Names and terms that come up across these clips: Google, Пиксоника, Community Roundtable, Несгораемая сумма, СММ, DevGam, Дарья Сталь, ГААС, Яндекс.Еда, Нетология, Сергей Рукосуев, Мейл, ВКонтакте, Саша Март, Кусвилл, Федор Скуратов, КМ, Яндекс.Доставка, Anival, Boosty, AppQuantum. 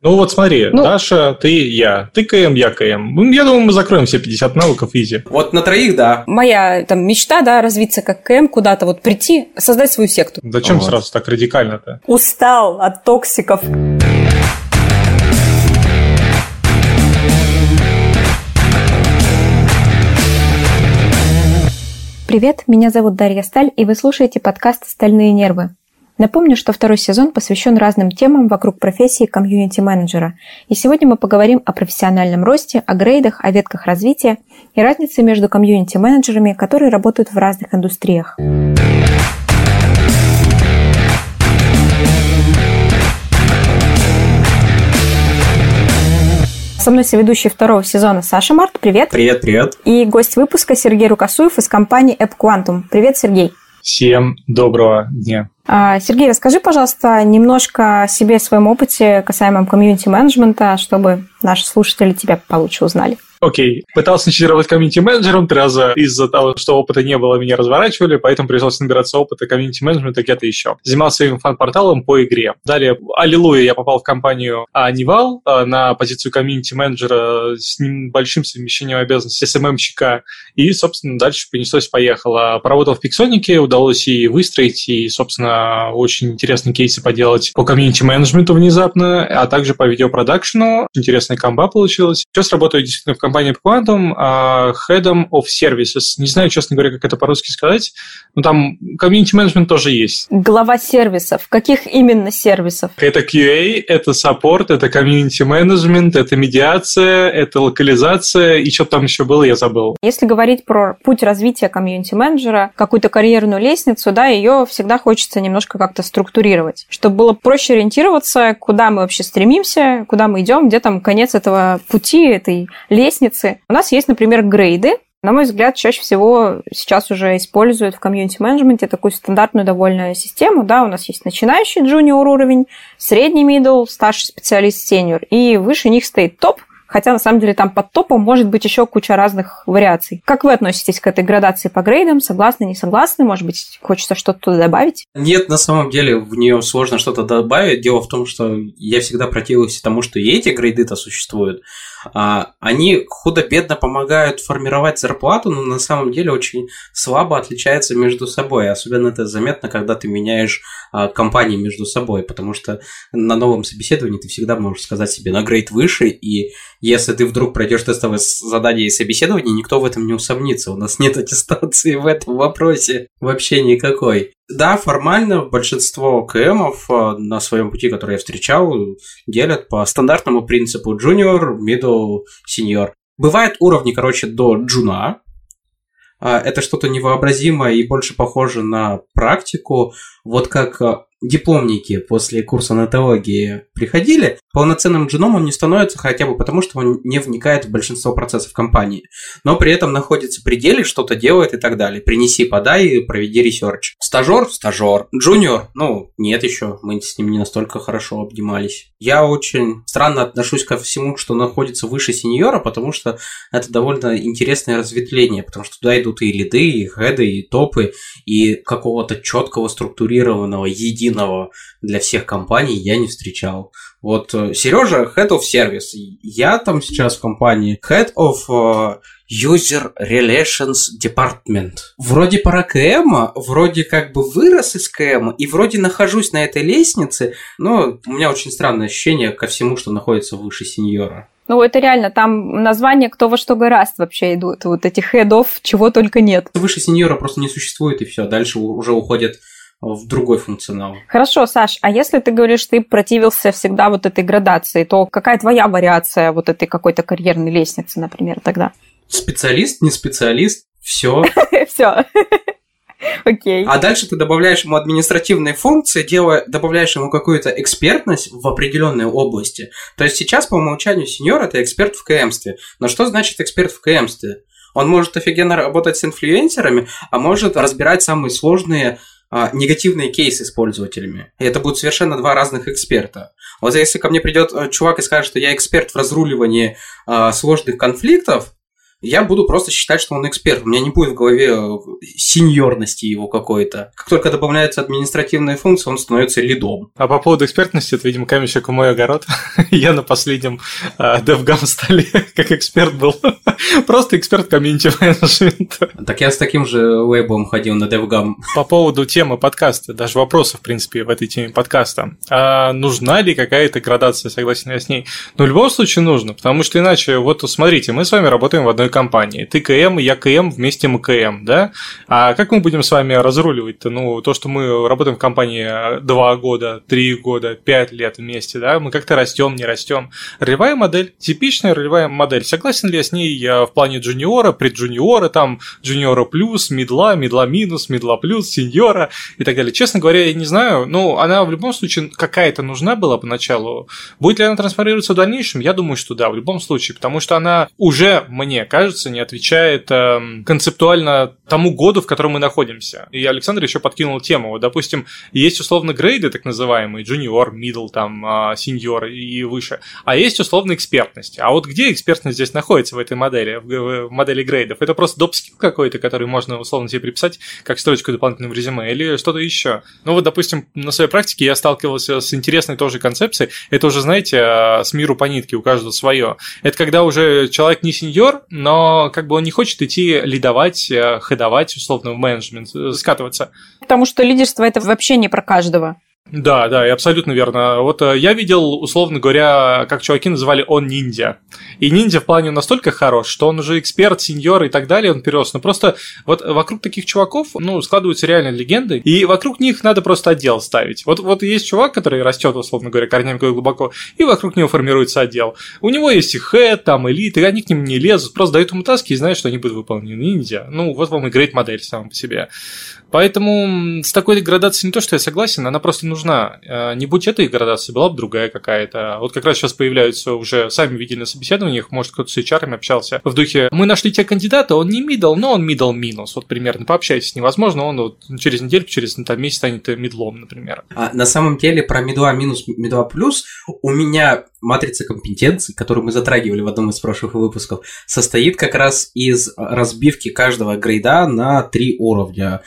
Ну вот смотри, ну, Даша, ты и я. Ты КМ, я КМ. Я думаю, мы закроем все 50 навыков изи. Вот на троих, да. Моя там мечта, да, развиться как КМ, куда-то вот прийти, создать свою секту. Зачем вот сразу так радикально-то? Устал от токсиков. Привет, меня зовут Дарья Сталь, и вы слушаете подкаст «Стальные нервы». Напомню, что второй сезон посвящен разным темам вокруг профессии комьюнити-менеджера. И сегодня мы поговорим о профессиональном росте, о грейдах, о ветках развития и разнице между комьюнити-менеджерами, которые работают в разных индустриях. Со мной соведущий второго сезона Саша Март. Привет. Привет, привет. И гость выпуска Сергей Рукосуев из компании AppQuantum. Привет, Сергей. Всем доброго дня. Сергей, расскажи, пожалуйста, немножко о себе, своем опыте касаемом комьюнити-менеджмента, чтобы наши слушатели тебя получше узнали. Окей. Пытался сначала работать комьюнити-менеджером 3 раза. Из-за того, что опыта не было, меня разворачивали, поэтому пришлось набираться опыта комьюнити-менеджмента где-то еще. Занимался своим фан-порталом по игре. Далее, аллилуйя, я попал в компанию Anival на позицию комьюнити-менеджера с небольшим совмещением обязанностей СММщика. И, собственно, дальше понеслось-поехало. Поработал в Пиксонике, удалось и выстроить, и, собственно, очень интересные кейсы поделать по комьюнити-менеджменту внезапно, а также по видеопродакшену. Интересная комба получилась. Сейчас работаю действительно в компании AppQuantum, Head of Services. Не знаю, честно говоря, как это по-русски сказать, но там комьюнити-менеджмент тоже есть. Глава сервисов. Каких именно сервисов? Это QA, это саппорт, это комьюнити-менеджмент, это медиация, это локализация, и что там еще было, я забыл. Если говорить про путь развития комьюнити-менеджера, какую-то карьерную лестницу, да, ее всегда хочется немножко как-то структурировать, чтобы было проще ориентироваться, куда мы вообще стремимся, куда мы идем, где там конец этого пути, этой лестницы. У нас есть, например, грейды. На мой взгляд, чаще всего сейчас уже используют в комьюнити-менеджменте такую стандартную довольно систему. Да, у нас есть начинающий джуниор уровень, средний мидл, старший специалист сеньор, и выше них стоит топ. Хотя, на самом деле, там под топом может быть еще куча разных вариаций. Как вы относитесь к этой градации по грейдам? Согласны, не согласны? Может быть, хочется что-то туда добавить? Нет, на самом деле, в нее сложно что-то добавить. Дело в том, что я всегда противился тому, что и эти грейды-то существуют. Они худо-бедно помогают формировать зарплату, но на самом деле очень слабо отличаются между собой. Особенно это заметно, когда ты меняешь компании между собой, потому что на новом собеседовании ты всегда можешь сказать себе на грейд выше, и если ты вдруг пройдешь тестовое задание и собеседование, никто в этом не усомнится. У нас нет аттестации в этом вопросе вообще никакой. Да, формально большинство КМов на своем пути, которые я встречал, делят по стандартному принципу junior, middle, senior. Бывают уровни, до джуна. Это что-то невообразимое и больше похоже на практику. Вот как дипломники после курса нетологии приходили, полноценным джуном он не становится хотя бы потому, что он не вникает в большинство процессов компании, но при этом находится в пределе, что-то делает и так далее. Принеси, подай, проведи ресерч. Стажер. Джуниор? Нет еще, мы с ним не настолько хорошо обнимались. Я очень странно отношусь ко всему, что находится выше сеньора, потому что это довольно интересное разветвление, потому что туда идут и лиды, и хеды, и топы, и какого-то четкого, структурированного, единого для всех компаний я не встречал. Вот Сережа Head of Service. Я там сейчас в компании Head of User Relations Department. Вроде пара КМ, вроде как бы вырос из КМ, и вроде нахожусь на этой лестнице, но у меня очень странное ощущение ко всему, что находится выше сеньора. Это реально, там название кто во что гораст вообще идут, вот этих хедов, чего только нет. Выше сеньора просто не существует, и все, дальше уже уходят в другой функционал. Хорошо, Саш, а если ты говоришь, ты противился всегда этой градации, то какая твоя вариация этой какой-то карьерной лестницы, например, тогда? Специалист, не специалист, все. Все. Окей. А дальше ты добавляешь ему административные функции, добавляешь ему какую-то экспертность в определенной области. То есть сейчас по умолчанию сеньор – это эксперт в КМстве. Но что значит эксперт в КМстве? Он может офигенно работать с инфлюенсерами, а может разбирать самые сложные негативные кейсы с пользователями. И это будут совершенно 2 разных эксперта. Вот если ко мне придет чувак и скажет, что я эксперт в разруливании сложных конфликтов, я буду просто считать, что он эксперт. У меня не будет в голове сеньорности его какой-то. Как только добавляется административная функция, он становится лидом. А по поводу экспертности, это, видимо, камешек в мой огород. Я на последнем DevGam столе как эксперт был. Просто эксперт комьюнити менеджмента. Так я с таким же лейблом ходил на DevGam. По поводу темы подкаста, даже вопросы, в принципе, в этой теме подкаста. А нужна ли какая-то градация, согласен я с ней? Но в любом случае нужно, потому что иначе, вот смотрите, мы с вами работаем в одной компании. Ты КМ, я КМ, вместе мы КМ, да? А как мы будем с вами разруливать-то? Ну, то, что мы работаем в компании 2 года, 3 года, 5 лет вместе, да? Мы как-то растем, не растем. Ролевая модель, типичная ролевая модель. Согласен ли я с ней в плане джуниора, преджуниора, там, джуниора плюс, мидла, мидла минус, мидла плюс, сеньора и так далее. Честно говоря, я не знаю. Ну, она в любом случае какая-то нужна была поначалу. Будет ли она трансформироваться в дальнейшем? Я думаю, что да, в любом случае, потому что она уже мне кажется, не отвечает концептуально тому году, в котором мы находимся. И Александр еще подкинул тему. Вот, допустим, есть условно грейды, так называемые, джуниор, мидл, там, сеньор и выше, а есть условно экспертность. А вот где экспертность здесь находится в этой модели, в модели грейдов? Это просто доп-скилл какой-то, который можно условно себе приписать как строчку дополнительного резюме или что-то еще. Ну вот, допустим, на своей практике я сталкивался с интересной тоже концепцией. Это уже, знаете, с миру по нитке, у каждого свое. Это когда уже человек не сеньор, но как бы он не хочет идти лидовать, ходовать, условно, в менеджмент, скатываться. Потому что лидерство – это вообще не про каждого. Да, да, и абсолютно верно. Вот я видел, условно говоря, как чуваки называли «он ниндзя». И ниндзя в плане настолько хорош, что он уже эксперт, сеньор и так далее, он перерос. Но просто вот вокруг таких чуваков, ну, складываются реально легенды, и вокруг них надо просто отдел ставить. Вот есть чувак, который растет, условно говоря, корнями глубоко, и вокруг него формируется отдел. У него есть и хэт, там, элиты, и они к ним не лезут, просто дают ему таски и знают, что они будут выполнены. Ниндзя. Ну, вот вам и грейд-модель сама по себе. Поэтому с такой градацией не то, что я согласен, она просто нужна. Не будь этой градации, была бы другая какая-то. Вот как раз сейчас появляются уже, сами видели на собеседованиях, может, кто-то с HR общался, в духе «Мы нашли тебе кандидата, он не мидл, но он мидл минус». Вот примерно, пообщайтесь с ним. Возможно, он вот через недельку, через там, месяц станет мидлом, например. А на самом деле про мидла минус, мидла плюс у меня матрица компетенций, которую мы затрагивали в одном из прошлых выпусков, состоит как раз из разбивки каждого грейда на 3 уровня.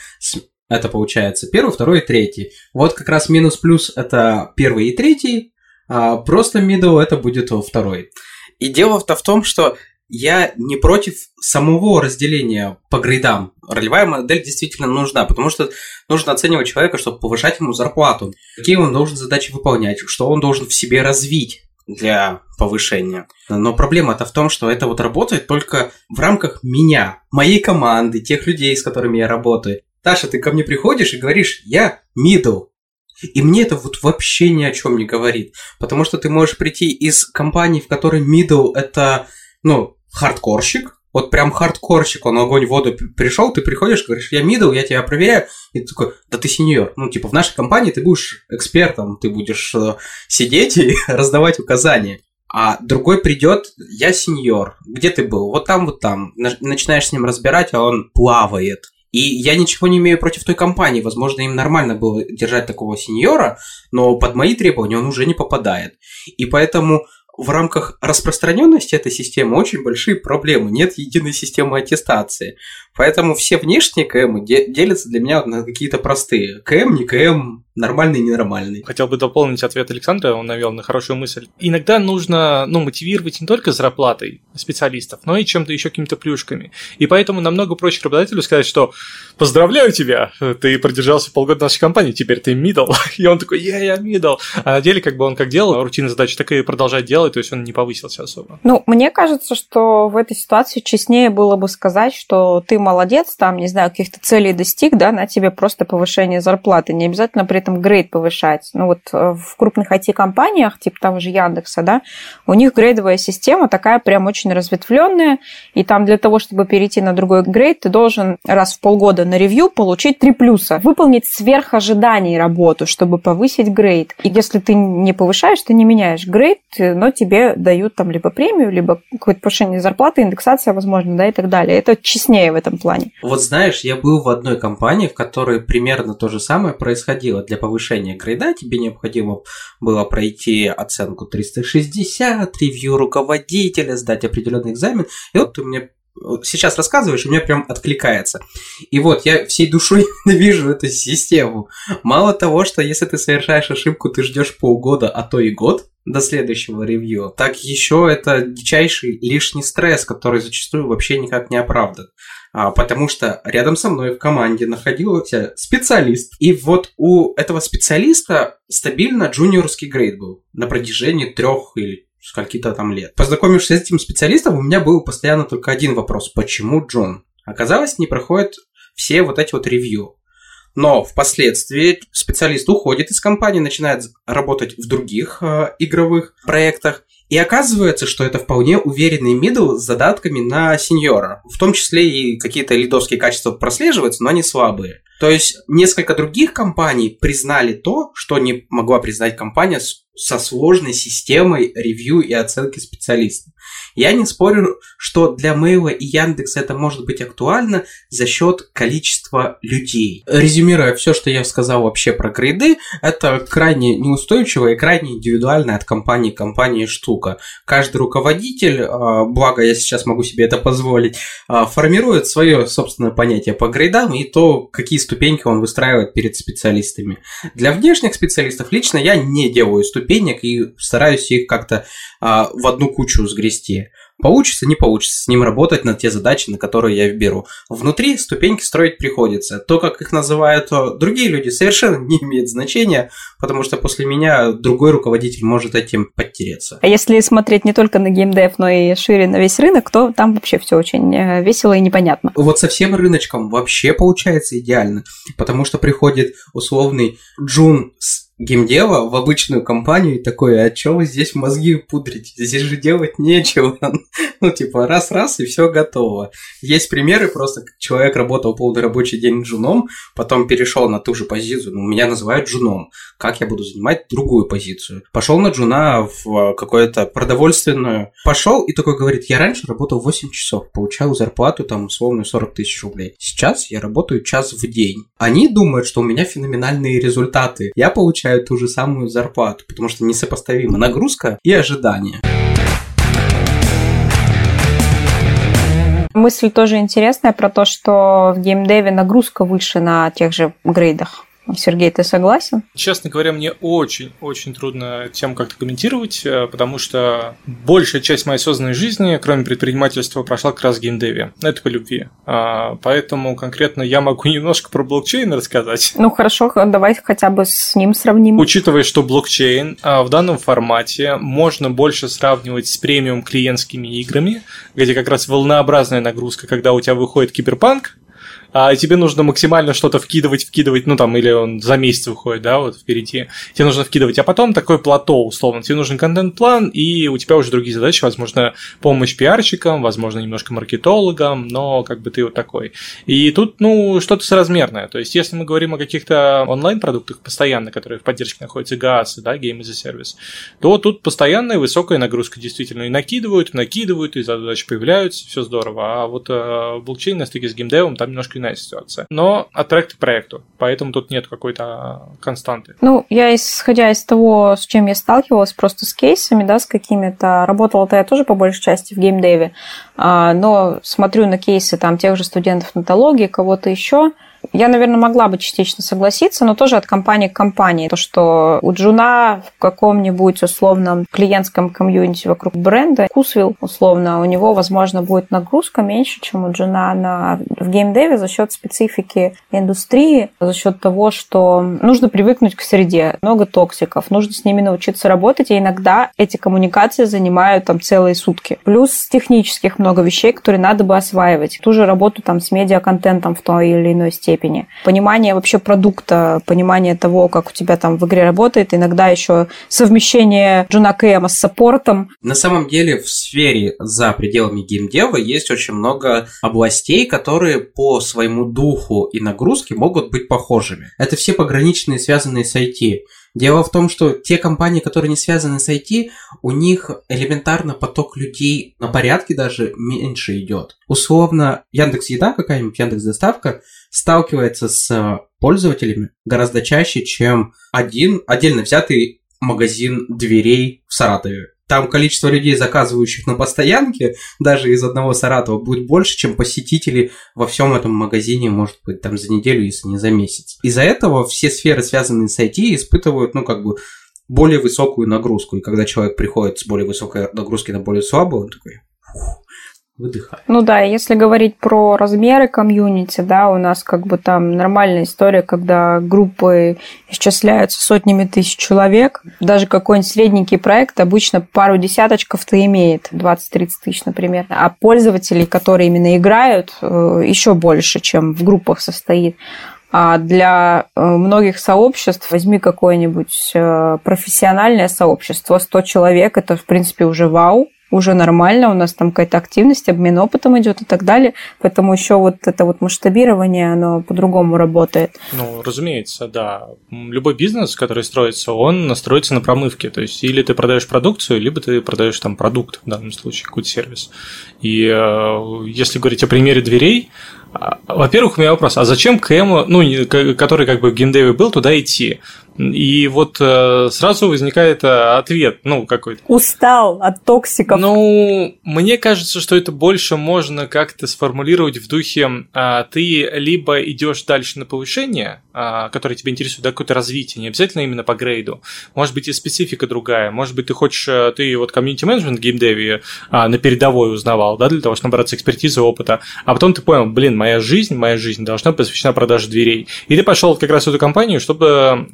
Это получается первый, второй и третий. Вот как раз минус-плюс – это первый и третий, а просто middle – это будет второй. И дело-то в том, что я не против самого разделения по грейдам. Ролевая модель действительно нужна, потому что нужно оценивать человека, чтобы повышать ему зарплату, какие он должен задачи выполнять, что он должен в себе развить для повышения. Но проблема-то в том, что это вот работает только в рамках меня, моей команды, тех людей, с которыми я работаю. Таша, ты ко мне приходишь и говоришь, я middle. И мне это вот вообще ни о чем не говорит. Потому что ты можешь прийти из компании, в которой middle это, ну, хардкорщик. Вот прям хардкорщик, он огонь в воду пришел, ты приходишь, говоришь, я middle, я тебя проверяю. И ты такой, да ты сеньор. Ну, типа, в нашей компании ты будешь экспертом, ты будешь сидеть и раздавать указания. А другой придет, я сеньор. Где ты был? Вот там. Начинаешь с ним разбирать, а он плавает. И я ничего не имею против той компании. Возможно, им нормально было держать такого сеньора, но под мои требования он уже не попадает. И поэтому в рамках распространенности этой системы очень большие проблемы. Нет единой системы аттестации. Поэтому все внешние КМ делятся для меня на какие-то простые. КМ, не КМ, нормальный, ненормальный. Хотел бы дополнить ответ Александра, он навел на хорошую мысль. Иногда нужно, ну, мотивировать не только зарплатой специалистов, но и чем-то еще какими-то плюшками. И поэтому намного проще работодателю сказать, что «Поздравляю тебя, ты продержался полгода нашей компании, теперь ты мидл». И он такой «Я мидл». А на деле, как бы он как делал, рутинные задачи, так и продолжает делать, то есть он не повысился особо. Ну, мне кажется, что в этой ситуации честнее было бы сказать, что ты молодец, там, не знаю, каких-то целей достиг, да, на тебе просто повышение зарплаты. Не обязательно при этом грейд повышать. Ну, вот в крупных IT-компаниях, типа того же Яндекса, да, у них грейдовая система такая прям очень разветвленная, и там для того, чтобы перейти на другой грейд, ты должен раз в полгода на ревью получить 3+, выполнить сверх ожиданий работу, чтобы повысить грейд. И если ты не повышаешь, ты не меняешь грейд, но тебе дают там либо премию, либо какое-то повышение зарплаты, индексация, возможно, да, и так далее. Это честнее в этом плане. Вот знаешь, я был в одной компании, в которой примерно то же самое происходило. Для повышения грейда тебе необходимо было пройти оценку 360, ревью руководителя, сдать определенный экзамен. И вот у меня сейчас рассказываешь, у меня прям откликается. И вот я всей душой ненавижу эту систему. Мало того, что если ты совершаешь ошибку, ты ждешь полгода, а то и год до следующего ревью, так еще это дичайший лишний стресс, который зачастую вообще никак не оправдан. Потому что рядом со мной в команде находился специалист. И вот у этого специалиста стабильно джуниорский грейд был на протяжении 3 или скольки-то там лет. Познакомившись с этим специалистом, у меня был постоянно только один вопрос. Почему Джон? Оказалось, не проходят все вот эти вот ревью. Но впоследствии специалист уходит из компании, начинает работать в других игровых проектах. И оказывается, что это вполне уверенный мидл с задатками на сеньора. В том числе и какие-то лидовские качества прослеживаются, но они слабые. То есть несколько других компаний признали то, что не могла признать компания со сложной системой ревью и оценки специалистов. Я не спорю, что для Мейла и Яндекса это может быть актуально за счет количества людей. Резюмируя все, что я сказал вообще про грейды, это крайне неустойчивая и крайне индивидуальная от компании к компании штука. Каждый руководитель, благо я сейчас могу себе это позволить, формирует свое собственное понятие по грейдам и то, какие ступеньки он выстраивает перед специалистами. Для внешних специалистов лично я не делаю ступенек и стараюсь их как-то в одну кучу сгрести. Получится, не получится, с ним работать на те задачи, на которые я беру. Внутри ступеньки строить приходится. То, как их называют другие люди, совершенно не имеет значения, потому что после меня другой руководитель может этим подтереться. А если смотреть не только на геймдев, но и шире на весь рынок, то там вообще все очень весело и непонятно. Вот со всем рыночком вообще получается идеально, потому что приходит условный джун с геймдева в обычную компанию и такое, а чё вы здесь мозги пудрить? Здесь же делать нечего. Ну, типа, раз-раз, и все готово. Есть примеры, просто человек работал полный рабочий день джуном, потом перешел на ту же позицию, ну, меня называют джуном. Как я буду занимать другую позицию? Пошел на джуна в какую-то продовольственную. Пошел и такой говорит, я раньше работал 8 часов, получал зарплату, там, условно, 40 тысяч рублей. Сейчас я работаю час в день. Они думают, что у меня феноменальные результаты. Я получаю ту же самую зарплату, потому что несопоставима нагрузка и ожидания. Мысль тоже интересная про то, что в геймдеве нагрузка выше на тех же грейдах. Сергей, ты согласен? Честно говоря, мне очень-очень трудно тему как-то комментировать, потому что большая часть моей осознанной жизни, кроме предпринимательства, прошла как раз в геймдеве. Это по любви. Поэтому конкретно я могу немножко про блокчейн рассказать. Ну хорошо, давай хотя бы с ним сравним. Учитывая, что блокчейн в данном формате можно больше сравнивать с премиум клиентскими играми, где как раз волнообразная нагрузка, когда у тебя выходит киберпанк, а тебе нужно максимально что-то вкидывать, ну там, или он за месяц выходит, да, вот впереди, тебе нужно вкидывать, а потом такое плато, условно, тебе нужен контент-план, и у тебя уже другие задачи, возможно, помощь пиарщикам, возможно, немножко маркетологам, но как бы ты вот такой. И тут, ну, что-то соразмерное, то есть, если мы говорим о каких-то онлайн-продуктах постоянно, которые в поддержке находятся, ГААС, да, Game as a Service, то тут постоянная высокая нагрузка действительно, и накидывают, и задачи появляются, все здорово, а вот блокчейн на стыке с геймдевом, там немножко иная ситуация. Но от проекта к проекту. Поэтому тут нет какой-то константы. Ну, я, исходя из того, с чем я сталкивалась, просто с кейсами, да, с какими-то... Работала-то я тоже, по большей части, в геймдеве. Но смотрю на кейсы там тех же студентов Нетологии, кого-то еще. Я, наверное, могла бы частично согласиться, но тоже от компании к компании. То, что у джуна в каком-нибудь условном клиентском комьюнити вокруг бренда, Кусвилл, условно, у него, возможно, будет нагрузка меньше, чем у джуна в геймдеве за счет специфики индустрии, за счет того, что нужно привыкнуть к среде, много токсиков, нужно с ними научиться работать, и иногда эти коммуникации занимают там целые сутки. Плюс технических много вещей, которые надо бы осваивать. Ту же работу там с медиаконтентом в той или иной степени. Понимание вообще продукта, понимание того, как у тебя там в игре работает, иногда еще совмещение джуна КМа с саппортом. На самом деле в сфере за пределами геймдева есть очень много областей, которые по своему духу и нагрузке могут быть похожими. Это все пограничные, связанные с IT. Дело в том, что те компании, которые не связаны с IT, у них элементарно поток людей на порядке даже меньше идет. Условно, Яндекс.Еда какая-нибудь, Яндекс.Доставка сталкивается с пользователями гораздо чаще, чем один отдельно взятый магазин дверей в Саратове. Там количество людей, заказывающих на постоянке, даже из одного Саратова, будет больше, чем посетителей во всем этом магазине, может быть, там за неделю, если не за месяц. Из-за этого все сферы, связанные с IT, испытывают, ну, как бы, более высокую нагрузку. И когда человек приходит с более высокой нагрузки на более слабую, он такой... выдыхает. Ну да, если говорить про размеры комьюнити, да, у нас как бы там нормальная история, когда группы исчисляются сотнями тысяч человек, даже какой-нибудь средненький проект обычно пару десяточков-то имеет, 20-30 тысяч, например, а пользователей, которые именно играют, еще больше, чем в группах состоит. А для многих сообществ, возьми какое-нибудь профессиональное сообщество, 100 человек, это, в принципе, уже вау, уже нормально, у нас там какая-то активность, обмен опытом идет и так далее, поэтому еще вот это вот масштабирование, оно по-другому работает. Ну, разумеется, да. Любой бизнес, который строится, он настроится на промывке, то есть или ты продаешь продукцию, либо ты продаешь там продукт, в данном случае какой-то сервис. И если говорить о примере дверей, во-первых, у меня вопрос, а зачем КМ, ну, который как бы в геймдеве был, туда идти? И вот сразу возникает ответ, ну, какой-то. Устал от токсиков. Ну, мне кажется, что это больше можно как-то сформулировать в духе, ты либо идешь дальше на повышение, которое тебя интересует, да, какое-то развитие, не обязательно именно по грейду, может быть, и специфика другая, может быть, ты хочешь, ты вот комьюнити-менеджмент в геймдеве на передовой узнавал, да, для того, чтобы набраться экспертизы, опыта, а потом ты понял, блин, моя жизнь должна быть посвящена продаже дверей. И ты пошел как раз в эту компанию, чтобы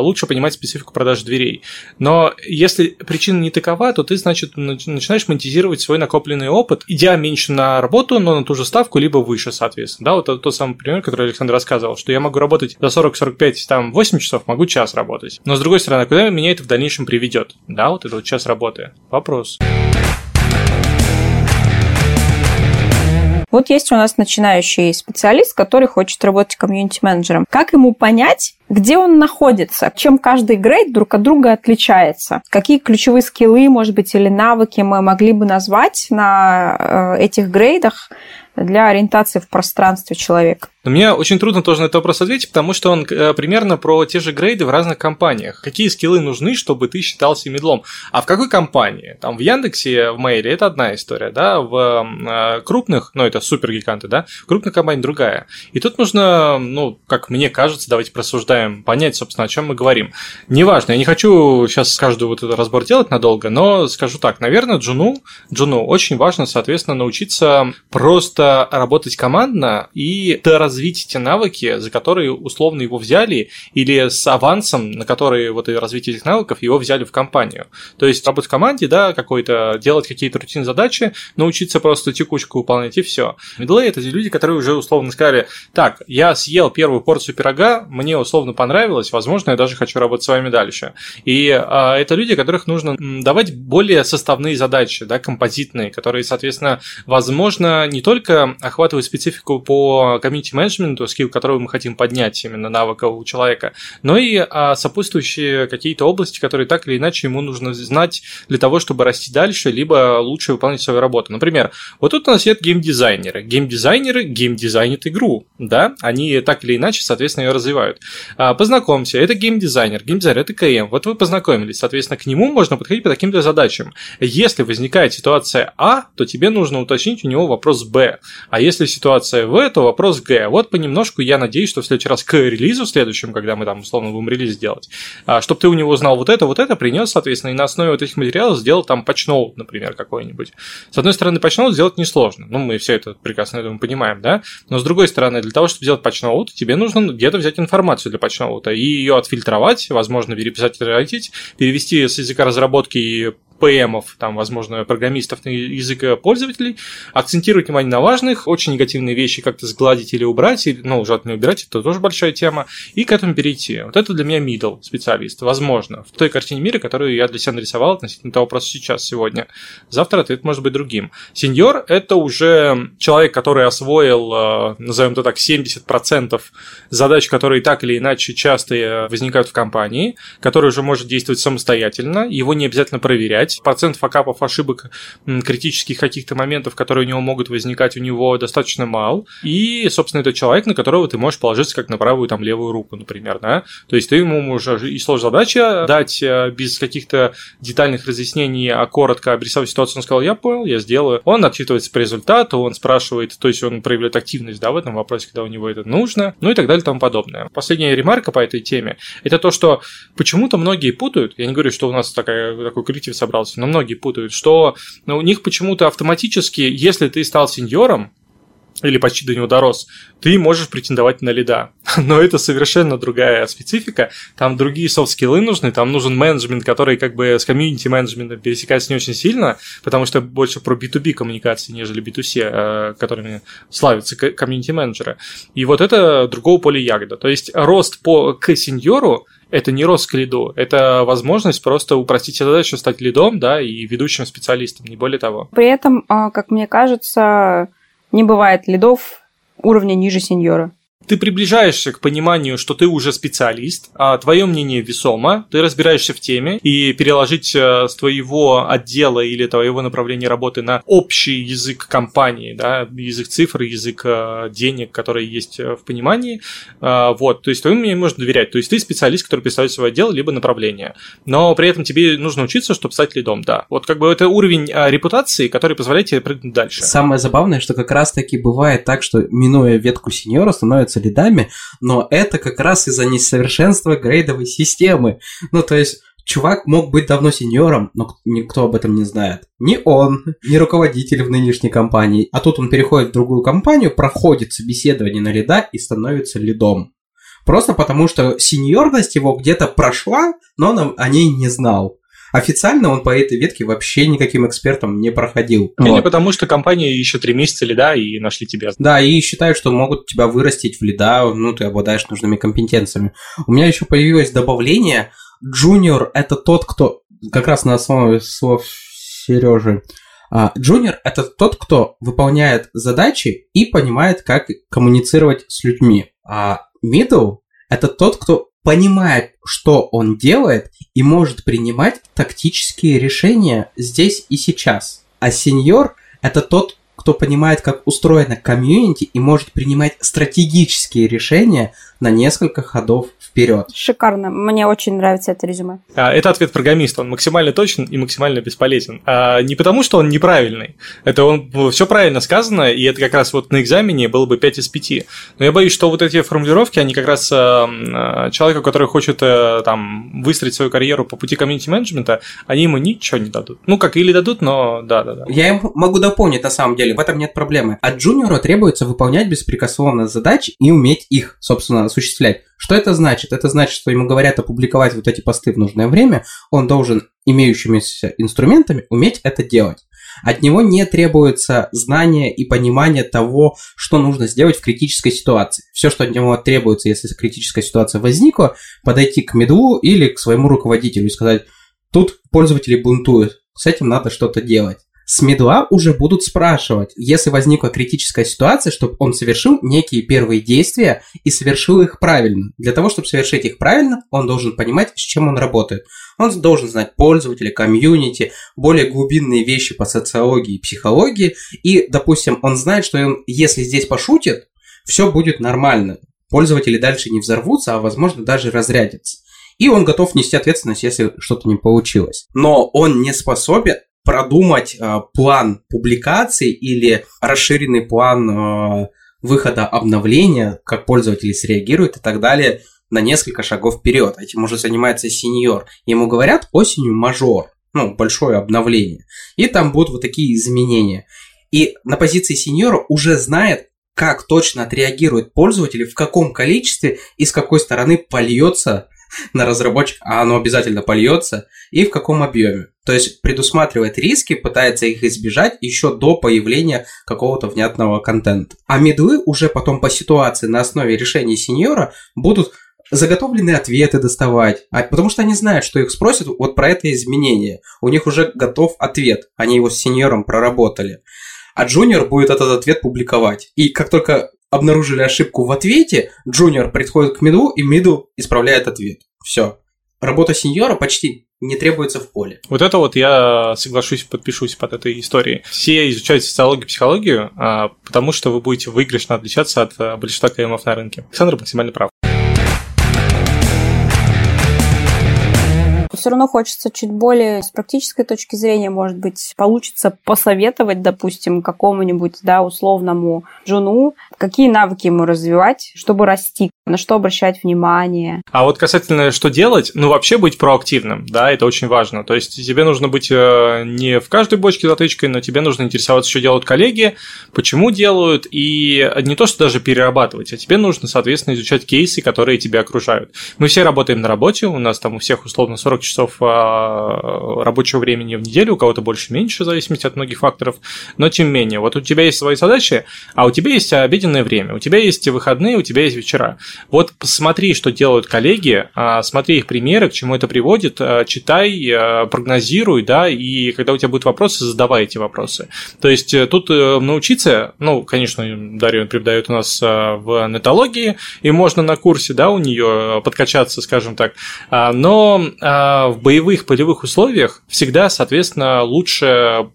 лучше понимать специфику продажи дверей. Но если причина не такова, то ты, значит, начинаешь монетизировать свой накопленный опыт, идя меньше на работу, но на ту же ставку, либо выше, соответственно. Да, вот это тот самый пример, который Александр рассказывал, что я могу работать за 40-45, там, 8 часов, могу час работать. Но, с другой стороны, куда меня это в дальнейшем приведет? Да, вот это вот час работы. Вопрос. Вот есть у нас начинающий специалист, который хочет работать комьюнити-менеджером. Как ему понять, где он находится? Чем каждый грейд друг от друга отличается? Какие ключевые скиллы, может быть, или навыки мы могли бы назвать на этих грейдах для ориентации в пространстве человека? Мне очень трудно тоже на этот вопрос ответить, потому что он примерно про те же грейды в разных компаниях. Какие скиллы нужны, чтобы ты считался медлом? А в какой компании? Там в Яндексе, в Мейле это одна история, да, в крупных, ну это супергиганты, да, в крупных компаниях другая. И тут нужно, ну, как мне кажется, давайте просуждаем, понять, собственно, о чем мы говорим. Неважно, я не хочу сейчас каждую вот этот разбор делать надолго, но скажу так, наверное, Джуну очень важно, соответственно, научиться просто работать командно и развить те навыки, за которые условно его взяли, или с авансом, на которые вот и развитие этих навыков его взяли в компанию. То есть работать в команде, да, какой-то, делать какие-то рутинные задачи, научиться просто текучку выполнять и все. Медлы — это люди, которые уже условно сказали: так, я съел первую порцию пирога, мне условно понравилось, возможно, я даже хочу работать с вами дальше. И это люди, которых нужно давать более составные задачи, да, композитные, которые, соответственно, возможно, не только охватывают специфику по комьюнити-менеджменту, скилл, который мы хотим поднять, именно навыка у человека, но и сопутствующие какие-то области, которые так или иначе ему нужно знать для того, чтобы расти дальше, либо лучше выполнять свою работу. Например, вот тут у нас есть геймдизайнеры. Геймдизайнеры геймдизайнят игру, да, они так или иначе, соответственно, ее развивают. Познакомься, это геймдизайнер, геймдизайнер — это КМ, вот вы познакомились, соответственно, к нему можно подходить по таким-то задачам. Если возникает ситуация А, то тебе нужно уточнить у него вопрос Б, а если ситуация В, то вопрос Г. Вот понемножку я надеюсь, что в следующий раз к релизу следующему, когда мы там условно будем релиз делать, чтобы ты у него узнал вот это принес, соответственно, и на основе вот этих материалов сделал там патч-ноут, например, какой-нибудь. С одной стороны, патч-ноут сделать несложно, ну, мы все это прекрасно, я думаю, понимаем, да, но с другой стороны, для того, чтобы сделать патч-ноут, тебе нужно где-то взять информацию для патч-ноута и ее отфильтровать, возможно, переписать, перевести с языка разработки и ПМов, там, возможно, программистов на язык пользователей, акцентировать внимание на важных, очень негативные вещи как-то сгладить или убрать, ну, уже не убирать, это тоже большая тема, и к этому перейти. Вот это для меня middle специалист, возможно, в той картине мира, которую я для себя нарисовал относительно того вопроса сейчас, сегодня. Завтра ответ может быть другим. Сеньор – это уже человек, который освоил, назовем это так, 70% задач, которые так или иначе часто возникают в компании, который уже может действовать самостоятельно, его не обязательно проверять, 30% факапов, ошибок, критических каких-то моментов, которые у него могут возникать, у него достаточно мало. И, собственно, это человек, на которого ты можешь положиться как на правую, там, левую руку, например, да? То есть ты ему уже и сложная задача дать без каких-то детальных разъяснений, а коротко обрисовать ситуацию. Он сказал: я понял, я сделаю. Он отчитывается по результату, он спрашивает, то есть он проявляет активность, да, в этом вопросе, когда у него это нужно, ну и так далее, и тому подобное. Последняя ремарка по этой теме – это то, что почему-то многие путают, я не говорю, что у нас такой коллектив собрался, но многие путают, что у них почему-то автоматически, если ты стал сеньором, или почти до него дорос, ты можешь претендовать на лида. Но это совершенно другая специфика, там другие софт-скиллы нужны, там нужен менеджмент, который как бы с комьюнити-менеджментом пересекается не очень сильно, потому что больше про B2B коммуникации, нежели B2C, которыми славятся комьюнити-менеджеры. И вот это другого поля ягода. То есть рост к сеньору — это не рост к лиду, это возможность просто упростить задачу, стать лидом, да, и ведущим специалистом, не более того. При этом, как мне кажется, не бывает лидов уровня ниже сеньора. Ты приближаешься к пониманию, что ты уже специалист, а твое мнение весомо, ты разбираешься в теме, и переложить с твоего отдела или твоего направления работы на общий язык компании, да, язык цифр, язык денег, которые есть в понимании, вот, то есть твоему мнению можно доверять, то есть ты специалист, который представляет свой отдел, либо направление, но при этом тебе нужно учиться, чтобы стать лидом, да, вот как бы это уровень репутации, который позволяет тебе прыгнуть дальше. Самое забавное, что как раз-таки бывает так, что, минуя ветку сеньора, становится лидами, но это как раз из-за несовершенства грейдовой системы. Ну, то есть, чувак мог быть давно сеньором, но никто об этом не знает. Ни он, ни руководитель в нынешней компании. А тут он переходит в другую компанию, проходит собеседование на лида и становится лидом. Просто потому, что сеньорность его где-то прошла, но он о ней не знал. Официально он по этой ветке вообще никаким экспертом не проходил. Или вот. Потому, что компания еще 3 месяца лида и нашли тебя. Да, и считают, что могут тебя вырастить в лида, ну, ты обладаешь нужными компетенциями. У меня еще появилось добавление. Джуниор – это тот, кто... Как раз на основе слов Сережи. Джуниор – это тот, кто выполняет задачи и понимает, как коммуницировать с людьми. А middle – это тот, кто понимает, что он делает, и может принимать тактические решения здесь и сейчас. А сеньор – это тот, кто понимает, как устроено комьюнити, и может принимать стратегические решения на несколько ходов вперед. Шикарно. Мне очень нравится это резюме. Это ответ программиста. Он максимально точен и максимально бесполезен. Не потому, что он неправильный. Это он все правильно сказано, и это как раз вот на экзамене было бы 5 из 5. Но я боюсь, что вот эти формулировки, они как раз человеку, который хочет там выстроить свою карьеру по пути комьюнити-менеджмента, они ему ничего не дадут. Ну, как или дадут, но да. Я им могу дополнить, на самом деле. В этом нет проблемы. От джуниора требуется выполнять беспрекословно задачи и уметь их, собственно, осуществлять. Что это значит? Это значит, что ему говорят опубликовать вот эти посты в нужное время, он должен имеющимися инструментами уметь это делать. От него не требуется знание и понимание того, что нужно сделать в критической ситуации. Все, что от него требуется, если критическая ситуация возникла, подойти к мидлу или к своему руководителю и сказать: тут пользователи бунтуют, с этим надо что-то делать. С мидла уже будут спрашивать, если возникла критическая ситуация, чтобы он совершил некие первые действия и совершил их правильно. Для того, чтобы совершить их правильно, он должен понимать, с чем он работает. Он должен знать пользователя, комьюнити, более глубинные вещи по социологии и психологии. И, допустим, он знает, что он, если здесь пошутит, все будет нормально. Пользователи дальше не взорвутся, а, возможно, даже разрядятся. И он готов нести ответственность, если что-то не получилось. Но он не способен продумать план публикации или расширенный план выхода обновления, как пользователи среагируют и так далее, на несколько шагов вперед. Этим уже занимается сеньор. Ему говорят осенью мажор, ну, большое обновление. И там будут вот такие изменения. И на позиции сеньора уже знает, как точно отреагирует пользователь, в каком количестве и с какой стороны польется на разработчик, а оно обязательно польется, и в каком объеме. То есть предусматривает риски, пытается их избежать еще до появления какого-то внятного контента. А мидлы уже потом по ситуации на основе решений сеньора будут заготовленные ответы доставать, потому что они знают, что их спросят вот про это изменение. У них уже готов ответ, они его с сеньором проработали. А джуниор будет этот ответ публиковать. И как только обнаружили ошибку в ответе, джуниор приходит к миду, и миду исправляет ответ. Все. Работа сеньора почти не требуется в поле. Вот это вот я соглашусь, подпишусь под этой историей. Все изучают социологию и психологию, потому что вы будете выигрышно отличаться от большинства КМов на рынке. Александр максимально прав. Все равно хочется чуть более с практической точки зрения, может быть, получится посоветовать, допустим, какому-нибудь, да, условному джуну, какие навыки ему развивать, чтобы расти, на что обращать внимание. А вот касательно что делать, ну, вообще быть проактивным, да, это очень важно. То есть тебе нужно быть не в каждой бочке затычкой, но тебе нужно интересоваться, что делают коллеги, почему делают, и не то, что даже перерабатывать, а тебе нужно, соответственно, изучать кейсы, которые тебя окружают. Мы все работаем на работе, у нас там у всех условно 40 часов рабочего времени в неделю, у кого-то больше-меньше, в зависимости от многих факторов, но тем не менее, вот у тебя есть свои задачи, а у тебя есть обеденное время, у тебя есть выходные, у тебя есть вечера. Вот посмотри, что делают коллеги, смотри их примеры, к чему это приводит, читай, прогнозируй, да, и когда у тебя будут вопросы, задавай эти вопросы. То есть тут научиться, ну, конечно, Дарья преподает у нас в нетологии, и можно на курсе, да, у нее подкачаться, скажем так, но в боевых полевых условиях всегда, соответственно, лучше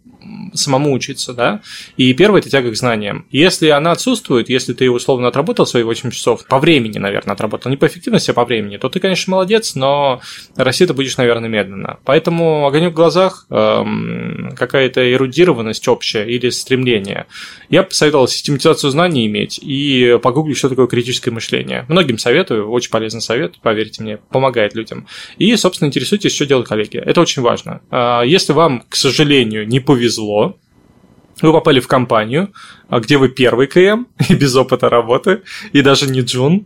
самому учиться, да, и первое – это тяга к знаниям. Если она отсутствует, если ты, условно, отработал свои 8 часов, по времени, наверное, отработал, не по эффективности, а по времени, то ты, конечно, молодец, но расти ты будешь, наверное, медленно. Поэтому огонек в глазах, какая-то эрудированность общая или стремление. Я бы посоветовал систематизацию знаний иметь и погуглить, что такое критическое мышление. Многим советую, очень полезный совет, поверьте мне, помогает людям. И, собственно, интересуйтесь, что делают коллеги. Это очень важно. Если вам, к сожалению, не повезло, вы попали в компанию, где вы первый КМ и без опыта работы, и даже не джун,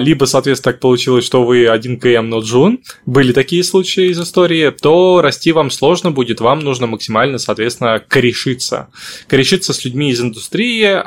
либо, соответственно, так получилось, что вы один КМ, но джун, были такие случаи из истории, то расти вам сложно будет, вам нужно максимально, соответственно, корешиться с людьми из индустрии,